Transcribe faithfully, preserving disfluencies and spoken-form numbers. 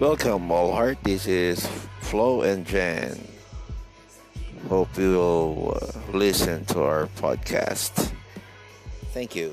Welcome, all heart. This is Flo and Jan. Hope you'll uh, listen to our podcast. Thank you.